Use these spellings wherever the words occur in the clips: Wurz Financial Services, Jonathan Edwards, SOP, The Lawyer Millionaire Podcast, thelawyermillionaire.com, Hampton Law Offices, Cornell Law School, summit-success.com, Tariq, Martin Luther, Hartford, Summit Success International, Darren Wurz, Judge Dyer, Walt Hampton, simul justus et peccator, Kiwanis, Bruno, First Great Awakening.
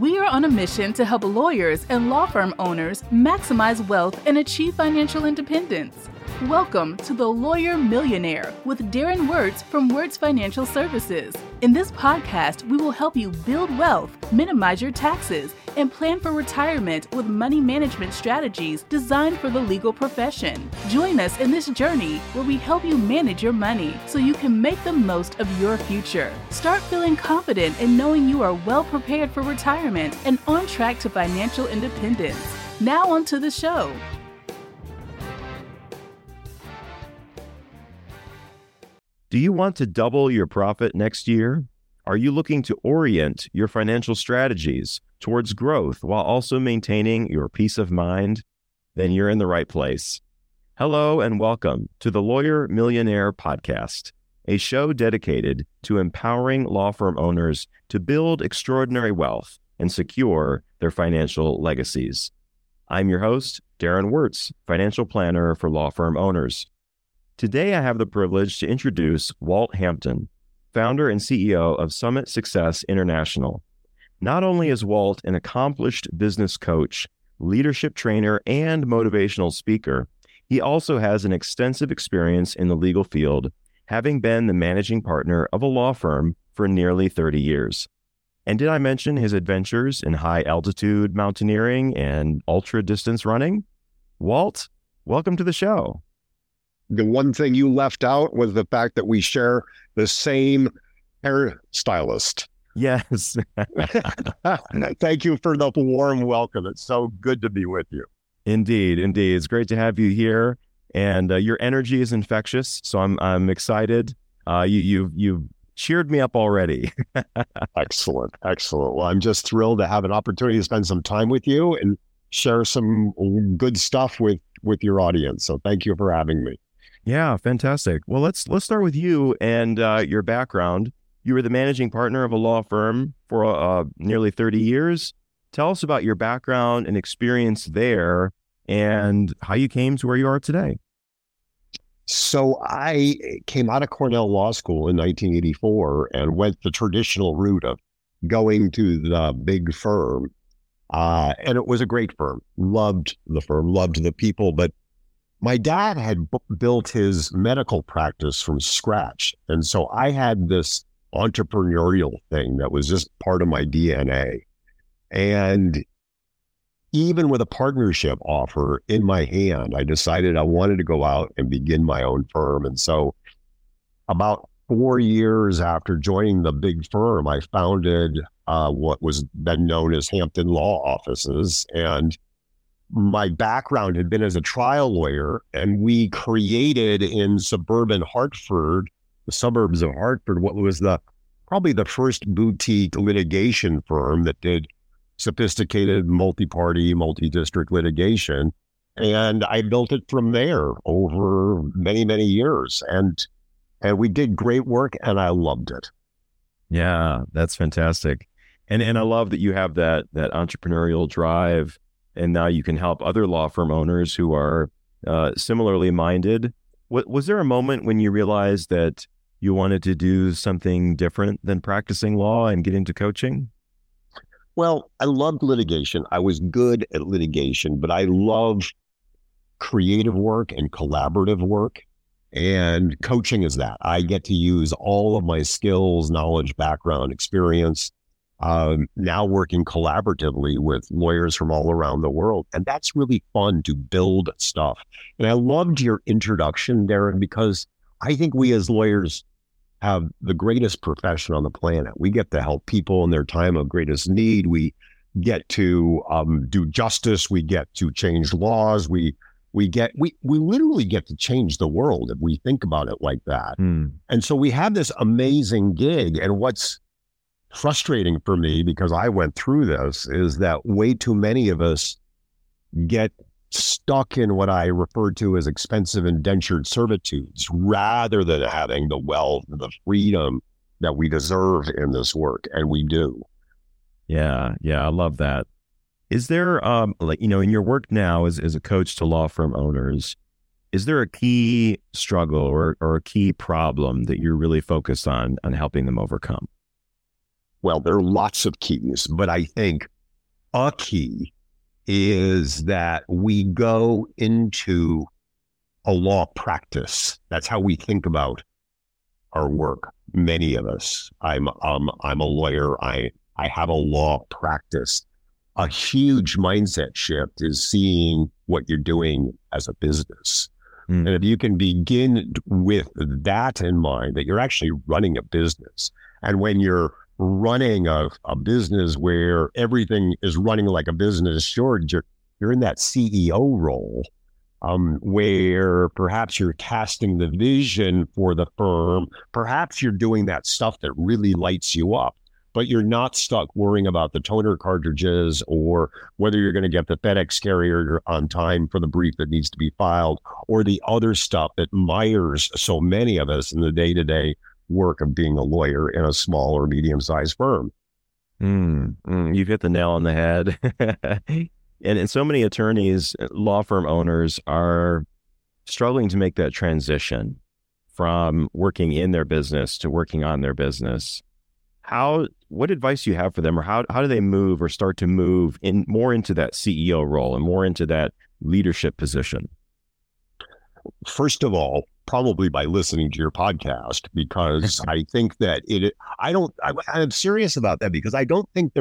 We are on a mission to help lawyers and law firm owners maximize wealth and achieve financial independence. Welcome to The Lawyer Millionaire with Darren Wurz from Wurz Financial Services. In this podcast, we will help you build wealth, minimize your taxes, and plan for retirement with money management strategies designed for the legal profession. Join us in this journey where we help you manage your money so you can make the most of your future. Start feeling confident in knowing you are well prepared for retirement and on track to financial independence. Now on to the show. Do you want to double your profit next year? Are you looking to orient your financial strategies towards growth while also maintaining your peace of mind? Then you're in the right place. Hello and welcome to the Lawyer Millionaire Podcast, a show dedicated to empowering law firm owners to build extraordinary wealth and secure their financial legacies. I'm your host, Darren Wurz, financial planner for law firm owners. Today, I have the privilege to introduce Walt Hampton, founder and CEO of Summit Success International. Not only is Walt an accomplished business coach, leadership trainer, and motivational speaker, he also has an extensive experience in the legal field, having been the managing partner of a law firm for nearly 30 years. And did I mention his adventures in high-altitude mountaineering and ultra-distance running? Walt, welcome to the show. The one thing you left out was the fact that we share the same hairstylist. Yes. Thank you for the warm welcome. It's so good to be with you. Indeed. It's great to have you here, and your energy is infectious. So I'm excited. You've cheered me up already. Excellent. Well, I'm just thrilled to have an opportunity to spend some time with you and share some good stuff with your audience. So thank you for having me. Yeah, fantastic. Well, let's start with you and your background. You were the managing partner of a law firm for nearly 30 years. Tell us about your background and experience there and how you came to where you are today. So I came out of Cornell Law School in 1984 and went the traditional route of going to the big firm. And it was a great firm. Loved the firm, loved the people, but my dad had built his medical practice from scratch. And so I had this entrepreneurial thing that was just part of my DNA. And even with a partnership offer in my hand, I decided I wanted to go out and begin my own firm. And so about 4 years after joining the big firm, I founded what was then known as Hampton Law Offices. And my background had been as a trial lawyer, and we created in suburban Hartford, the suburbs of Hartford, what was probably the first boutique litigation firm that did sophisticated multi-party, multi-district litigation. And I built it from there over many, many years. And we did great work, and I loved it. Yeah, that's fantastic. And I love that you have that entrepreneurial drive, and now you can help other law firm owners who are similarly minded. Was there a moment when you realized that you wanted to do something different than practicing law and get into coaching? Well, I loved litigation. I was good at litigation, but I loved creative work and collaborative work. And coaching is that. I get to use all of my skills, knowledge, background, experience, now working collaboratively with lawyers from all around the world. And that's really fun to build stuff. And I loved your introduction, Darren, because I think we as lawyers have the greatest profession on the planet. We get to help people in their time of greatest need. We get to do justice. We get to change laws. We literally get to change the world if we think about it like that. Mm. And so we have this amazing gig. And what's frustrating for me, because I went through this, is that way too many of us get stuck in what I refer to as expensive indentured servitudes rather than having the wealth and the freedom that we deserve in this work. And we do. Yeah, I love that. Is there, in your work now as a coach to law firm owners, is there a key struggle or a key problem that you're really focused on helping them overcome? Well, there are lots of keys, but I think a key is that we go into a law practice. That's how we think about our work. Many of us. I'm a lawyer. I have a law practice. A huge mindset shift is seeing what you're doing as a business. Mm. And if you can begin with that in mind, that you're actually running a business. And when you're running a business where everything is running like a business, sure, you're in that CEO role, where perhaps you're casting the vision for the firm. Perhaps you're doing that stuff that really lights you up, but you're not stuck worrying about the toner cartridges or whether you're going to get the FedEx carrier on time for the brief that needs to be filed, or the other stuff that mires so many of us in the day-to-day work of being a lawyer in a small or medium-sized firm. You've hit the nail on the head. And so many attorneys, law firm owners are struggling to make that transition from working in their business to working on their business. What advice do you have for them, or how do they move or start to move in more into that CEO role and more into that leadership position? First of all, probably by listening to your podcast, because I think that I'm serious about that, because I don't think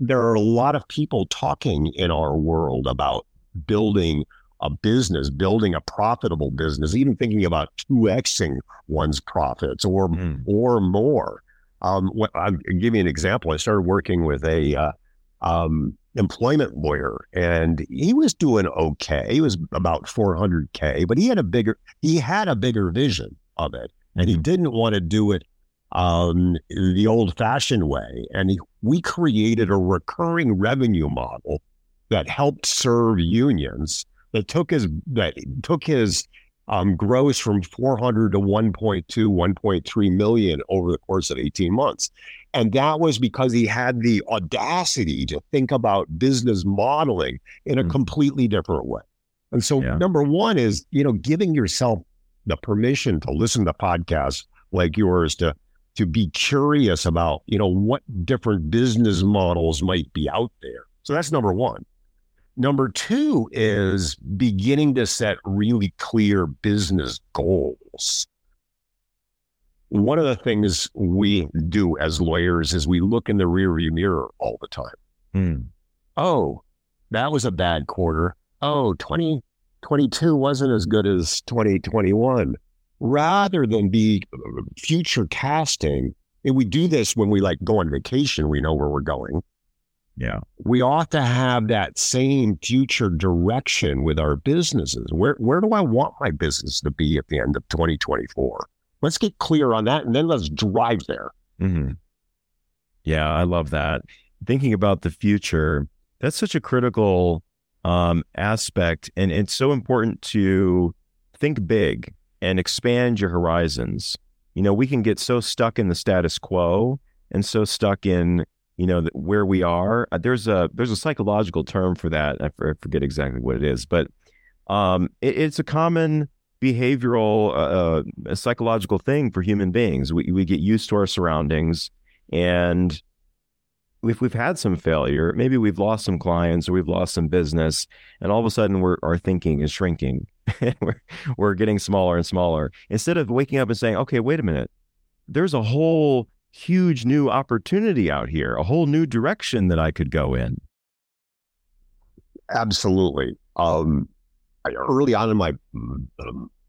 there are a lot of people talking in our world about building a business, building a profitable business, even thinking about 2Xing one's profits or more. I'll give you an example. I started working with a employment lawyer, and he was doing okay. He was about 400K, but he had a bigger vision of it, and he didn't want to do it the old-fashioned way. And we created a recurring revenue model that helped serve unions, that took his gross from 400 to 1.2, 1.3 million over the course of 18 months. And that was because he had the audacity to think about business modeling in a completely different way. And so number one is, giving yourself the permission to listen to podcasts like yours, to be curious about, what different business models might be out there. So that's number one. Number two is beginning to set really clear business goals. One of the things we do as lawyers is we look in the rearview mirror all the time. Oh, that was a bad quarter. Oh, 2022 wasn't as good as 2021. Rather than be future casting, and we do this when we go on vacation, we know where we're going. Yeah, we ought to have that same future direction with our businesses. Where do I want my business to be at the end of 2024? Let's get clear on that, and then let's drive there. Mm-hmm. Yeah, I love that. Thinking about the future, that's such a critical aspect, and it's so important to think big and expand your horizons. We can get so stuck in the status quo and so stuck in where we are. There's a psychological term for that. I forget exactly what it is, but it's a common behavioral, a psychological thing for human beings. We get used to our surroundings, and if we've had some failure, maybe we've lost some clients or we've lost some business, and all of a sudden our thinking is shrinking. we're getting smaller and smaller. Instead of waking up and saying, okay, wait a minute, there's a whole huge new opportunity out here, a whole new direction that I could go in. Absolutely. Early on in my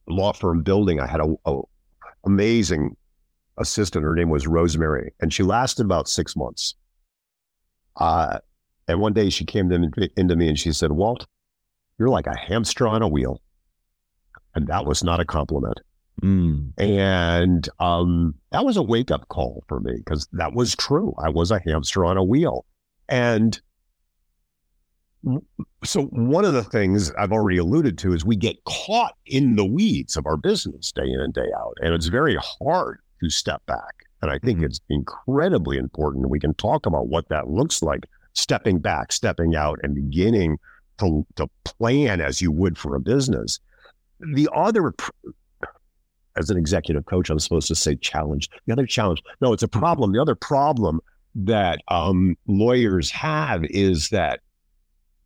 law firm building, I had an amazing assistant. Her name was Rosemary, and she lasted about 6 months. And one day she came into me and she said, "Walt, you're like a hamster on a wheel." And that was not a compliment. And that was a wake-up call for me, because that was true. I was a hamster on a wheel. And so one of the things I've already alluded to is we get caught in the weeds of our business day in and day out, and it's very hard to step back. And I think it's incredibly important. We can talk about what that looks like, stepping back, stepping out, and beginning to plan as you would for a business. The other... As an executive coach, I'm supposed to say challenge. The other challenge. No, it's a problem. The other problem that lawyers have is that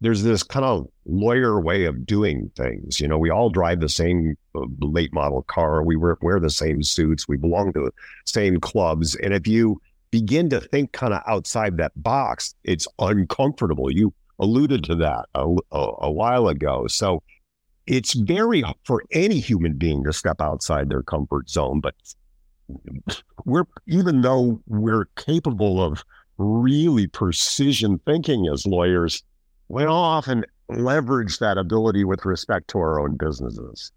there's this kind of lawyer way of doing things. You know, we all drive the same late model car. We wear the same suits. We belong to the same clubs. And if you begin to think kind of outside that box, it's uncomfortable. You alluded to that a while ago. So it's very hard for any human being to step outside their comfort zone. But even though we're capable of really precision thinking as lawyers, we don't often leverage that ability with respect to our own businesses.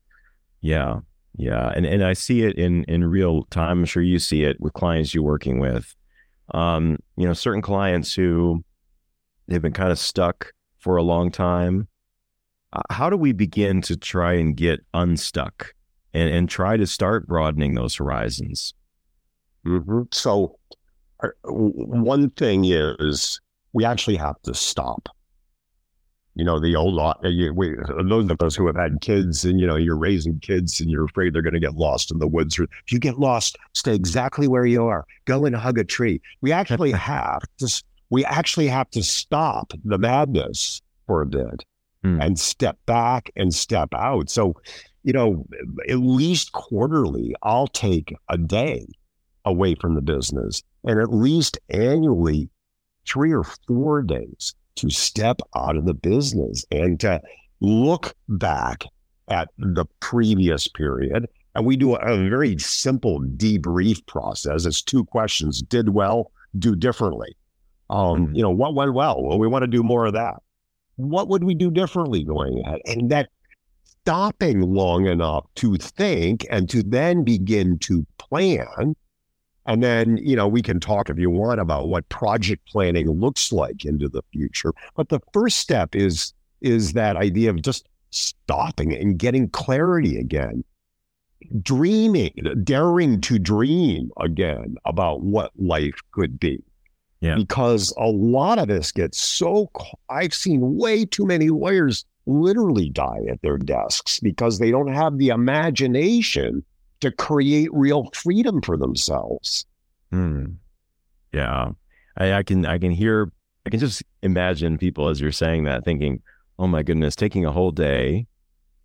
Yeah. Yeah. And I see it in real time. I'm sure you see it with clients you're working with. You know, certain clients who they've been kind of stuck for a long time. How do we begin to try and get unstuck and try to start broadening those horizons? Mm-hmm. So one thing is we actually have to stop. You know, the old law, those of us who have had kids and, you know, you're raising kids and you're afraid they're going to get lost in the woods. Or if you get lost, stay exactly where you are. Go and hug a tree. We actually have to stop the madness for a bit and step back and step out. So, you know, at least quarterly, I'll take a day away from the business, and at least annually 3 or 4 days to step out of the business and to look back at the previous period. And we do a very simple debrief process. It's 2 questions: did well, do differently. You know, what went well? Well, we want to do more of that. What would we do differently going ahead? And that stopping long enough to think and to then begin to plan. And then, you know, we can talk if you want about what project planning looks like into the future. But the first step is that idea of just stopping and getting clarity again, dreaming, daring to dream again about what life could be. Yeah. Because a lot of us get so, I've seen way too many lawyers literally die at their desks because they don't have the imagination to create real freedom for themselves. Yeah. I can just imagine people as you're saying that thinking, oh my goodness, taking a whole day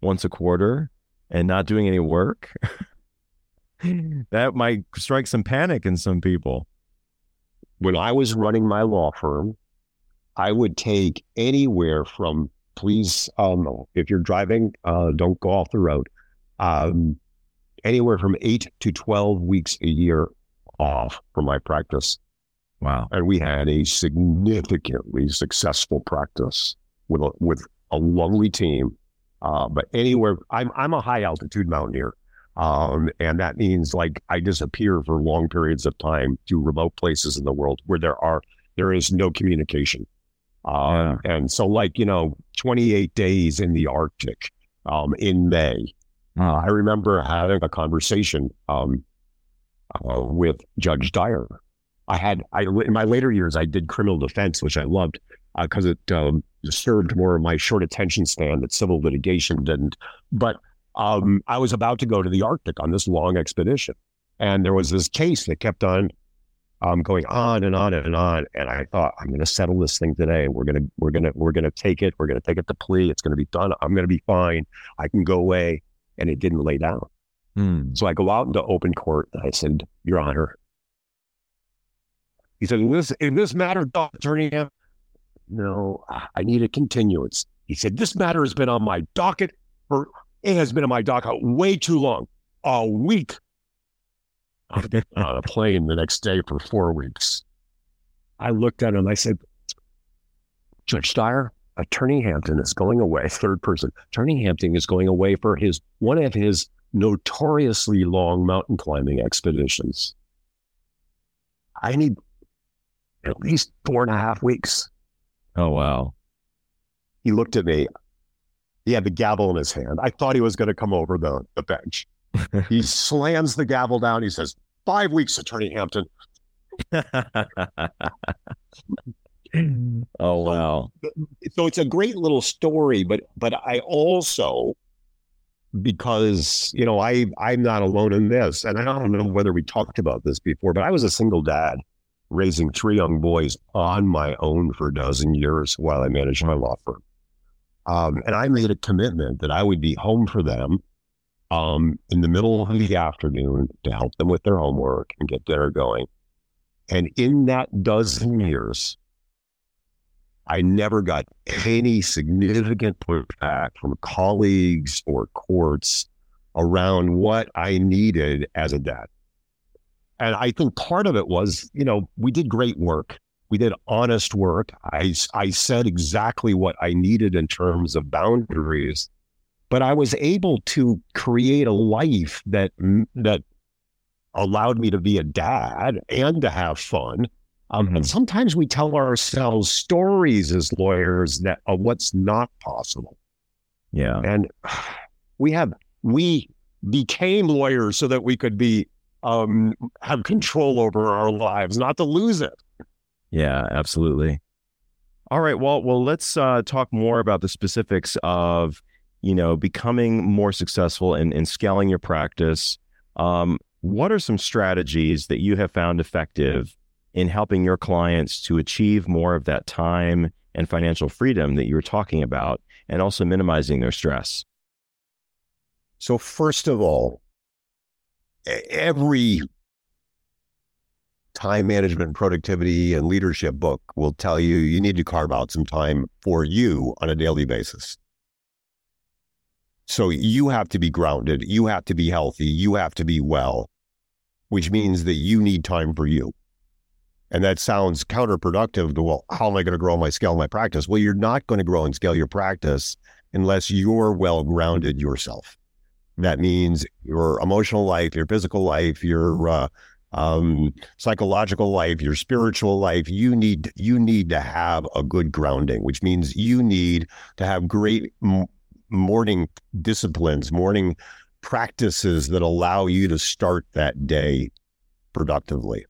once a quarter and not doing any work. That might strike some panic in some people. When I was running my law firm, I would take anywhere from, please, if you're driving, don't go off the road. Anywhere from 8 to 12 weeks a year off from my practice. Wow. And we had a significantly successful practice with a lovely team. But anywhere, I'm a high altitude mountaineer. And that means like I disappear for long periods of time to remote places in the world where there is no communication. And so like, you know, 28 days in the Arctic, in May. I remember having a conversation with Judge Dyer. In my later years, I did criminal defense, which I loved because it served more of my short attention span that civil litigation didn't. But I was about to go to the Arctic on this long expedition. And there was this case that kept on going on and on and on. And I thought, I'm going to settle this thing today. We're going to take it. We're going to take it to plea. It's going to be done. I'm going to be fine. I can go away. And it didn't lay down. So I go out into open court and I said, Your Honor. He said, in this matter, Attorney Hampton, no, I need a continuance. He said, this matter has been on my docket way too long, a week. I've been on a plane the next day for 4 weeks. I looked at him. I said, Judge Dyer, Attorney Hampton is going away, third person. Attorney Hampton is going away for one of his notoriously long mountain climbing expeditions. I need at least 4.5 weeks. Oh, wow. He looked at me. He had the gavel in his hand. I thought he was going to come over the bench. He slams the gavel down. He says, 5 weeks, Attorney Hampton. Oh, wow. So it's a great little story, but I also, because, you know, I'm not alone in this, and I don't know whether we talked about this before, but I was a single dad raising three young boys on my own for a dozen years while I managed my law firm. And I made a commitment that I would be home for them in the middle of the afternoon to help them with their homework and get dinner going. And in that dozen years, I never got any significant pushback from colleagues or courts around what I needed as a dad. And I think part of it was, you know, we did great work. We did honest work. I said exactly what I needed in terms of boundaries, but I was able to create a life that allowed me to be a dad and to have fun. And sometimes we tell ourselves stories as lawyers that of what's not possible. Yeah. And we became lawyers so that we could be have control over our lives, not to lose it. Yeah, absolutely. All right, Walt. Well, let's talk more about the specifics of, you know, becoming more successful and scaling your practice. What are some strategies that you have found effective in helping your clients to achieve more of that time and financial freedom that you were talking about, and also minimizing their stress? So first of all, every time management, productivity, and leadership book will tell you, you need to carve out some time for you on a daily basis. So you have to be grounded, you have to be healthy, you have to be well, which means that you need time for you. And that sounds counterproductive to, well, how am I going to grow my scale, my practice? Well, you're not going to grow and scale your practice unless you're well-grounded yourself. That means your emotional life, your physical life, your psychological life, your spiritual life. You need to have a good grounding, which means you need to have great morning disciplines, morning practices that allow you to start that day productively.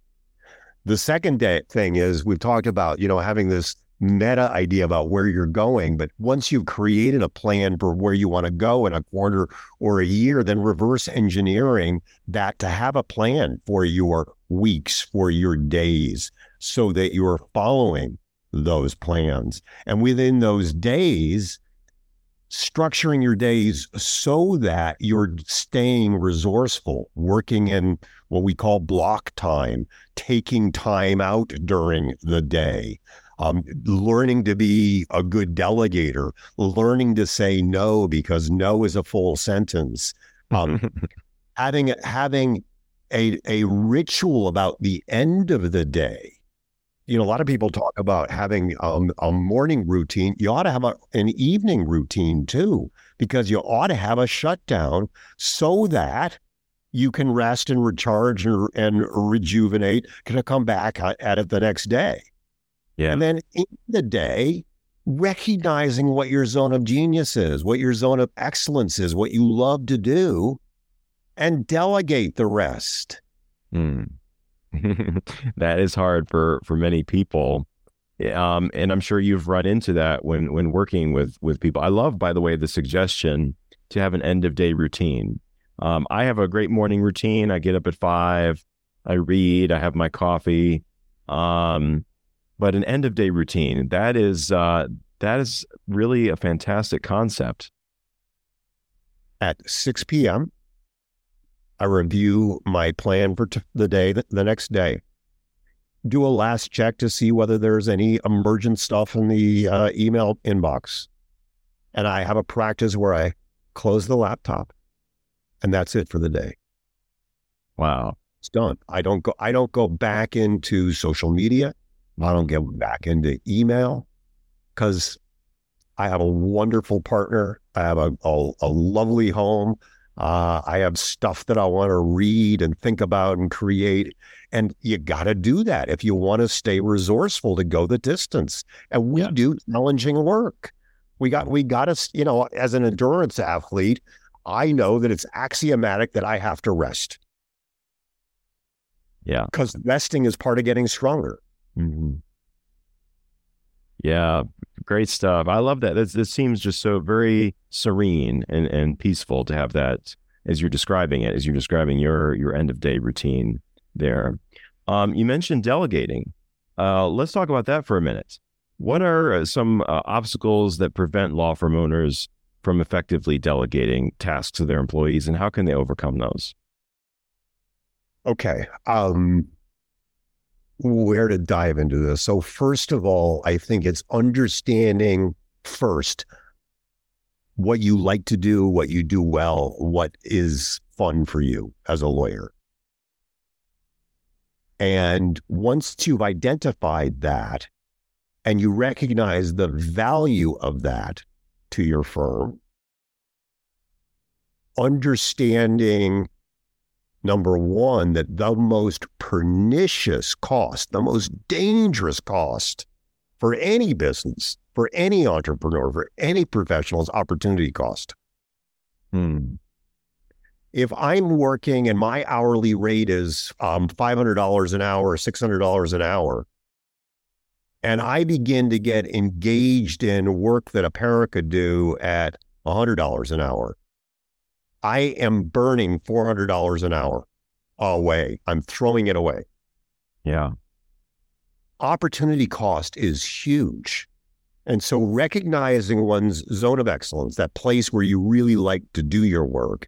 The second thing is, we've talked about, you know, having this meta idea about where you're going, but once you've created a plan for where you want to go in a quarter or a year, then reverse engineering that to have a plan for your weeks, for your days, so that you're following those plans. And within those days, structuring your days so that you're staying resourceful, working in what we call block time, taking time out during the day, learning to be a good delegator, learning to say no, because no is a full sentence, having a ritual about the end of the day. You know, a lot of people talk about having a morning routine. You ought to have an evening routine too, because you ought to have a shutdown so that you can rest and recharge and rejuvenate, can come back at it the next day. Yeah. And then in the day, recognizing what your zone of genius is, what your zone of excellence is, what you love to do, and delegate the rest. Mm. That is hard for many people. And I'm sure you've run into that when working with people. I love, by the way, the suggestion to have an end of day routine. I have a great morning routine. I get up at 5, I read, I have my coffee. But an end of day routine, that is really a fantastic concept. At 6 p.m. I review my plan for the next day, do a last check to see whether there's any emergent stuff in the email inbox. And I have a practice where I close the laptop, and that's it for the day. Wow. It's done. I don't go back into social media. I don't get back into email, because I have a wonderful partner. I have a lovely home. I have stuff that I want to read and think about and create. And you got to do that if you want to stay resourceful to go the distance. And we do challenging work. We got to, you know, as an endurance athlete, I know that it's axiomatic that I have to rest. Yeah. Because resting is part of getting stronger. Mm-hmm. Yeah. Great stuff. I love that. This seems just so very serene and peaceful to have that as you're describing your end of day routine there. You mentioned delegating. Let's talk about that for a minute. What are some obstacles that prevent law firm owners from effectively delegating tasks to their employees, and how can they overcome those? Okay. Where to dive into this? So first of all, I think it's understanding first what you like to do, what you do well, what is fun for you as a lawyer. And once you've identified that and you recognize the value of that to your firm, understanding, number one, that the most pernicious cost, the most dangerous cost for any business, for any entrepreneur, for any professional is opportunity cost. If I'm working and my hourly rate is $500 an hour, $600 an hour, and I begin to get engaged in work that a parent could do at $100 an hour, I am burning $400 an hour away. I'm throwing it away. Yeah. Opportunity cost is huge. And so recognizing one's zone of excellence, that place where you really like to do your work,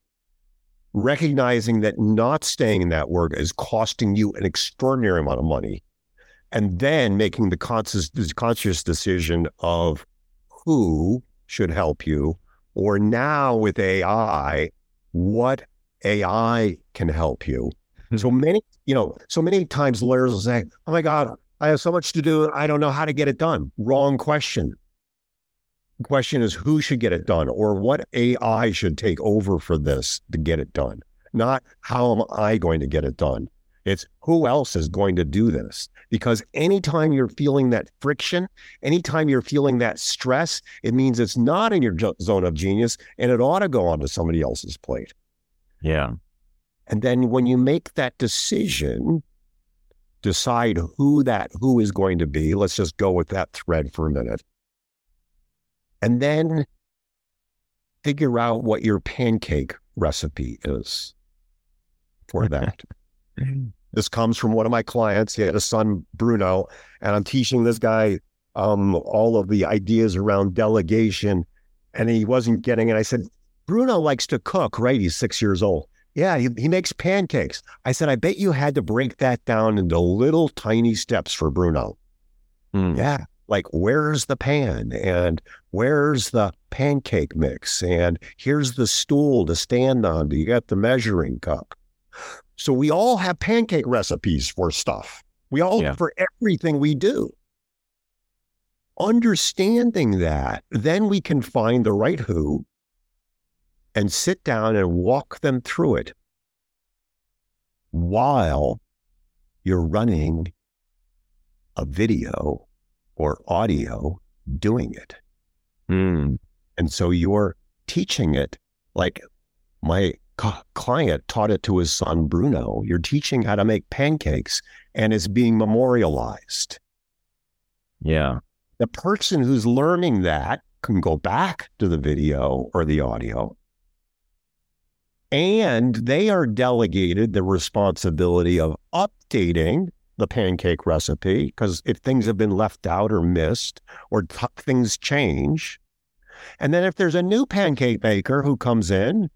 recognizing that not staying in that work is costing you an extraordinary amount of money, and then making the conscious decision of who should help you, or now with AI, what AI can help you. So many times lawyers will say, oh my God, I have so much to do. I don't know how to get it done. Wrong question. The question is who should get it done, or what AI should take over for this to get it done. Not how am I going to get it done? It's who else is going to do this? Because anytime you're feeling that friction, anytime you're feeling that stress, it means it's not in your zone of genius and it ought to go onto somebody else's plate. Yeah. And then when you make that decision, decide who is going to be. Let's just go with that thread for a minute. And then figure out what your pancake recipe is for that. This comes from one of my clients. He had a son, Bruno, and I'm teaching this guy all of the ideas around delegation, and he wasn't getting it. I said, Bruno likes to cook, right? He's 6 years old. Yeah, he makes pancakes. I said, I bet you had to break that down into little tiny steps for Bruno. Yeah, like where's the pan and where's the pancake mix? And here's the stool to stand on. You got the measuring cup. So we all have pancake recipes for stuff. We all, for everything we do. Understanding that, then we can find the right who and sit down and walk them through it while you're running a video or audio doing it. And so you're teaching it like my client taught it to his son, Bruno. You're teaching how to make pancakes and it's being memorialized. Yeah. The person who's learning that can go back to the video or the audio, and they are delegated the responsibility of updating the pancake recipe, because if things have been left out or missed or things change. And then if there's a new pancake maker who comes in,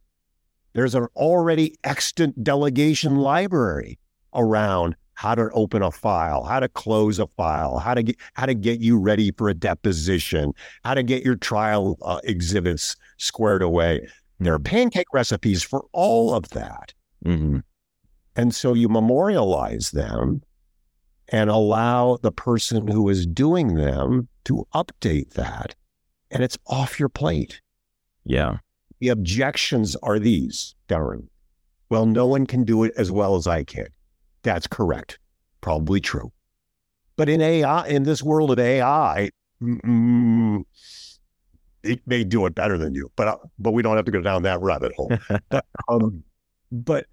there's an already extant delegation library around how to open a file, how to close a file, how to get you ready for a deposition, how to get your trial exhibits squared away. There are pancake recipes for all of that. And so you memorialize them and allow the person who is doing them to update that, and it's off your plate. Yeah. The objections are these, Darren. Well, no one can do it as well as I can. That's correct. Probably true. But in this world of AI, it may do it better than you, but we don't have to go down that rabbit hole. But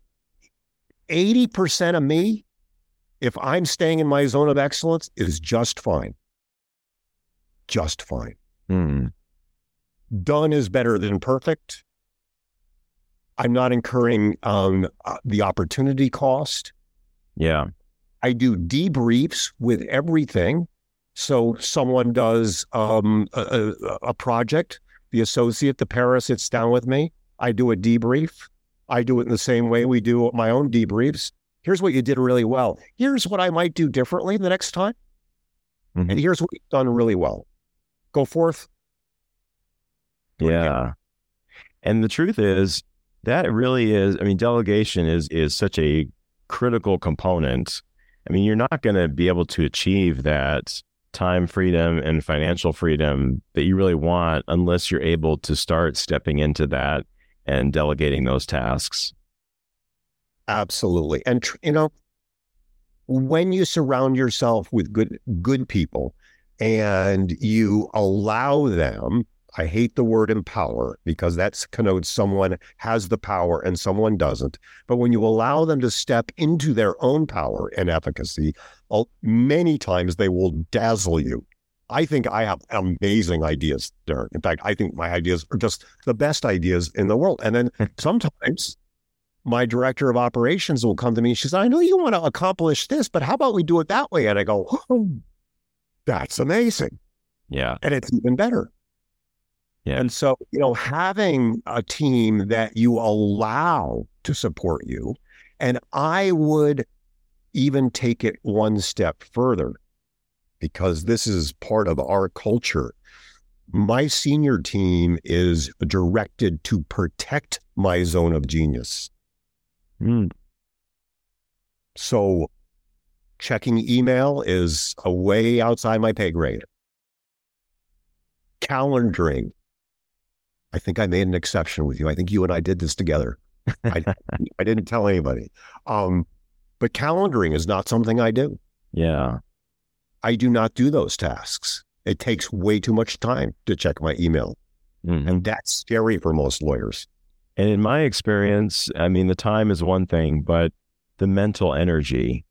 80% of me, if I'm staying in my zone of excellence, is just fine. Just fine. Done is better than perfect. I'm not incurring the opportunity cost. Yeah. I do debriefs with everything. So someone does a project, the associate, the para sits down with me. I do a debrief. I do it in the same way we do my own debriefs. Here's what you did really well. Here's what I might do differently the next time. Mm-hmm. And here's what you've done really well. Go forth. Yeah. And the truth is that really is, I mean, delegation is such a critical component. I mean, you're not going to be able to achieve that time freedom and financial freedom that you really want unless you're able to start stepping into that and delegating those tasks. Absolutely. And, you know, when you surround yourself with good people and you allow them, I hate the word empower because that connotes someone has the power and someone doesn't. But when you allow them to step into their own power and efficacy, many times they will dazzle you. I think I have amazing ideas, Darren. In fact, I think my ideas are just the best ideas in the world. And then sometimes my director of operations will come to me and she says, I know you want to accomplish this, but how about we do it that way? And I go, oh, that's amazing. Yeah. And it's even better. Yeah. And so, you know, having a team that you allow to support you, and I would even take it one step further because this is part of our culture. My senior team is directed to protect my zone of genius. Mm. So checking email is a way outside my pay grade. Calendaring. I think I made an exception with you. I think you and I did this together. I didn't tell anybody. But calendaring is not something I do. Yeah. I do not do those tasks. It takes way too much time to check my email. Mm-hmm. And that's scary for most lawyers. And in my experience, I mean, the time is one thing, but the mental energy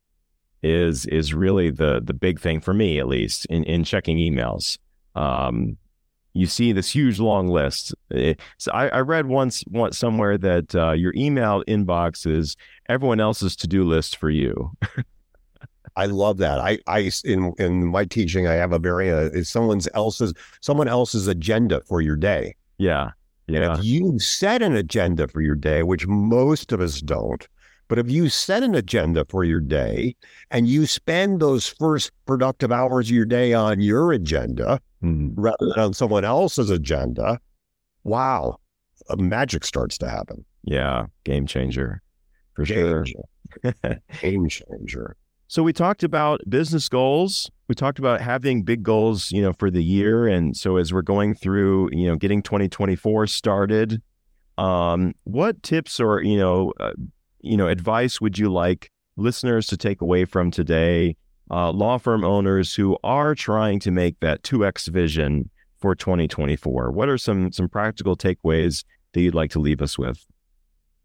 is really the big thing for me, at least, in checking emails. You see this huge long list. So I read once somewhere that your email inbox is everyone else's to-do list for you. I love that. In my teaching, I have a very it's someone else's agenda for your day. Yeah, yeah. And if you set an agenda for your day, which most of us don't, but if you set an agenda for your day and you spend those first productive hours of your day on your agenda. Mm-hmm. Rather than on someone else's agenda, wow, magic starts to happen. Yeah, game changer, for sure. Game changer. So we talked about business goals. We talked about having big goals, you know, for the year. And so as we're going through, you know, getting 2024 started, what tips or advice would you like listeners to take away from today? Law firm owners who are trying to make that 2X vision for 2024. What are some practical takeaways that you'd like to leave us with?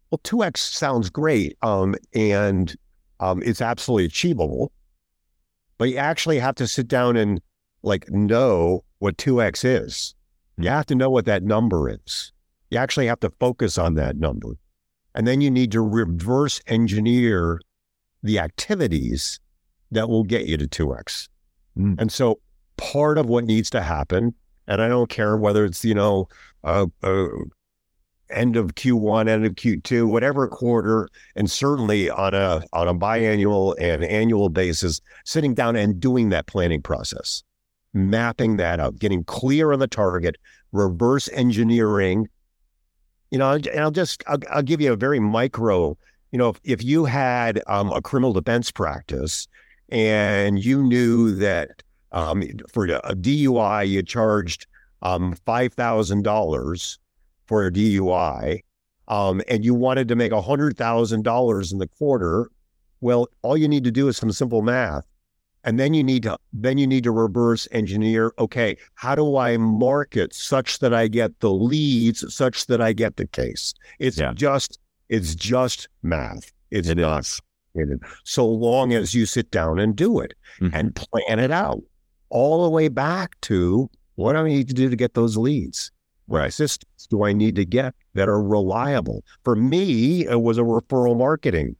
Well, 2X sounds great, and it's absolutely achievable, but you actually have to sit down and know what 2X is. You have to know what that number is. You actually have to focus on that number. And then you need to reverse engineer the activities that will get you to 2X. Mm. And so part of what needs to happen, and I don't care whether it's, end of Q1, end of Q2, whatever quarter, and certainly on a biannual and annual basis, sitting down and doing that planning process, mapping that out, getting clear on the target, reverse engineering. And I'll give you a very micro, if you had a criminal defense practice, and you knew that for a DUI, you charged $5,000 for a DUI, and you wanted to make $100,000 in the quarter. Well, all you need to do is some simple math, and then you need to reverse engineer. Okay, how do I market such that I get the leads, such that I get the case? It's just math. It's not. So long as you sit down and do it, mm-hmm. and plan it out all the way back to what do I need to do to get those leads? What assistants do I need to get that are reliable? For me, it was a referral marketing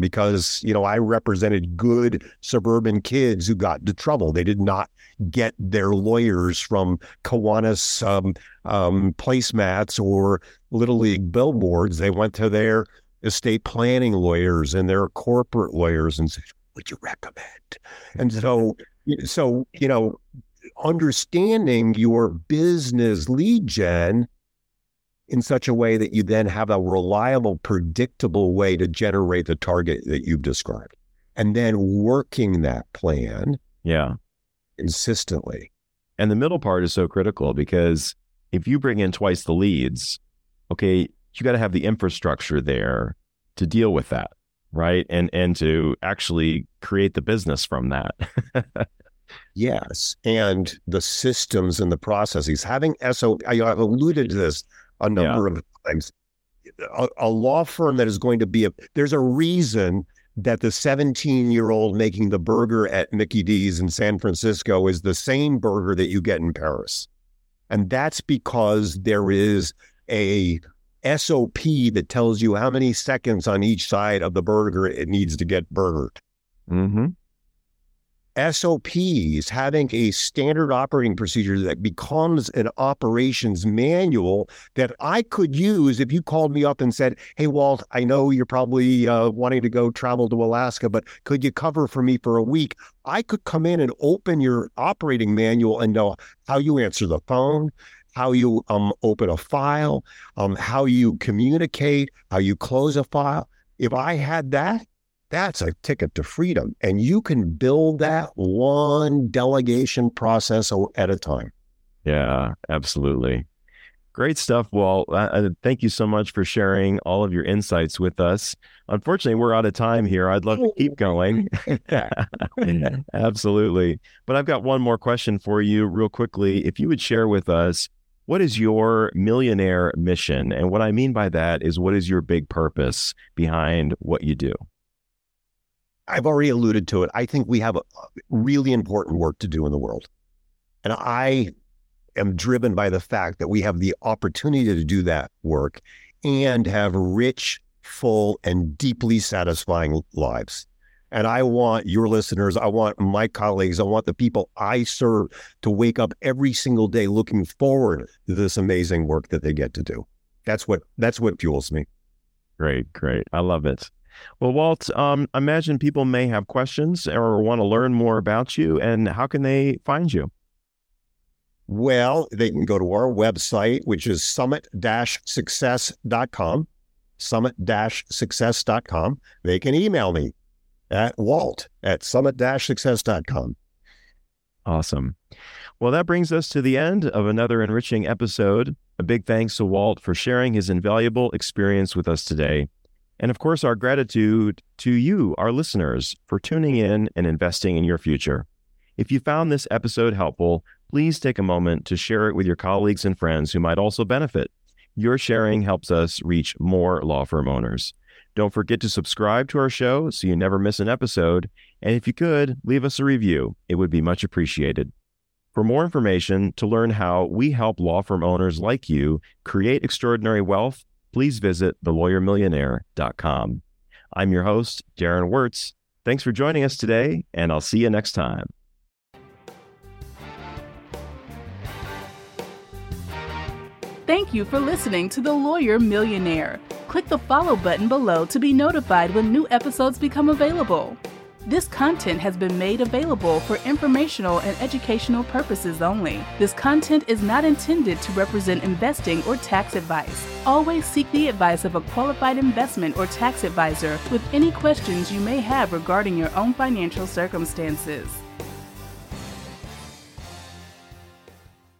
because, you know, I represented good suburban kids who got into trouble. They did not get their lawyers from Kiwanis placemats or Little League billboards. They went to their estate planning lawyers and their corporate lawyers and said, would you recommend? And so, you know, understanding your business lead gen in such a way that you then have a reliable, predictable way to generate the target that you've described, and then working that plan consistently. And the middle part is so critical, because if you bring in twice the leads, okay, you got to have the infrastructure there to deal with that, right? And to actually create the business from that. Yes. And the systems and the processes, having SO, I've alluded to this a number of times. A law firm that is going to be there's a reason that the 17-year-old making the burger at Mickey D's in San Francisco is the same burger that you get in Paris. And that's because there is a SOP that tells you how many seconds on each side of the burger it needs to get burgered. Mm-hmm. SOPs, having a standard operating procedure that becomes an operations manual that I could use if you called me up and said, hey, Walt, I know you're probably wanting to go travel to Alaska, but could you cover for me for a week? I could come in and open your operating manual and know how you answer the phone, how you open a file, how you communicate, how you close a file. If I had that, that's a ticket to freedom. And you can build that one delegation process at a time. Yeah, absolutely. Great stuff, Walt. Thank you so much for sharing all of your insights with us. Unfortunately, we're out of time here. I'd love to keep going. Absolutely. But I've got one more question for you real quickly. If you would share with us, what is your millionaire mission? And what I mean by that is, what is your big purpose behind what you do? I've already alluded to it. I think we have a really important work to do in the world. And I am driven by the fact that we have the opportunity to do that work and have rich, full, and deeply satisfying lives. And I want your listeners, I want my colleagues, I want the people I serve to wake up every single day looking forward to this amazing work that they get to do. That's what fuels me. Great. I love it. Well, Walt, I imagine people may have questions or want to learn more about you. And how can they find you? Well, they can go to our website, which is summit-success.com, summit-success.com. They can email me at walt@summit-success.com. Awesome. Well, that brings us to the end of another enriching episode. A big thanks to Walt for sharing his invaluable experience with us today. And of course, our gratitude to you, our listeners, for tuning in and investing in your future. If you found this episode helpful, please take a moment to share it with your colleagues and friends who might also benefit. Your sharing helps us reach more law firm owners. Don't forget to subscribe to our show so you never miss an episode. And if you could, leave us a review. It would be much appreciated. For more information to learn how we help law firm owners like you create extraordinary wealth, please visit thelawyermillionaire.com. I'm your host, Darren Wurz. Thanks for joining us today, and I'll see you next time. Thank you for listening to The Lawyer Millionaire. Click the follow button below to be notified when new episodes become available. This content has been made available for informational and educational purposes only. This content is not intended to represent investing or tax advice. Always seek the advice of a qualified investment or tax advisor with any questions you may have regarding your own financial circumstances.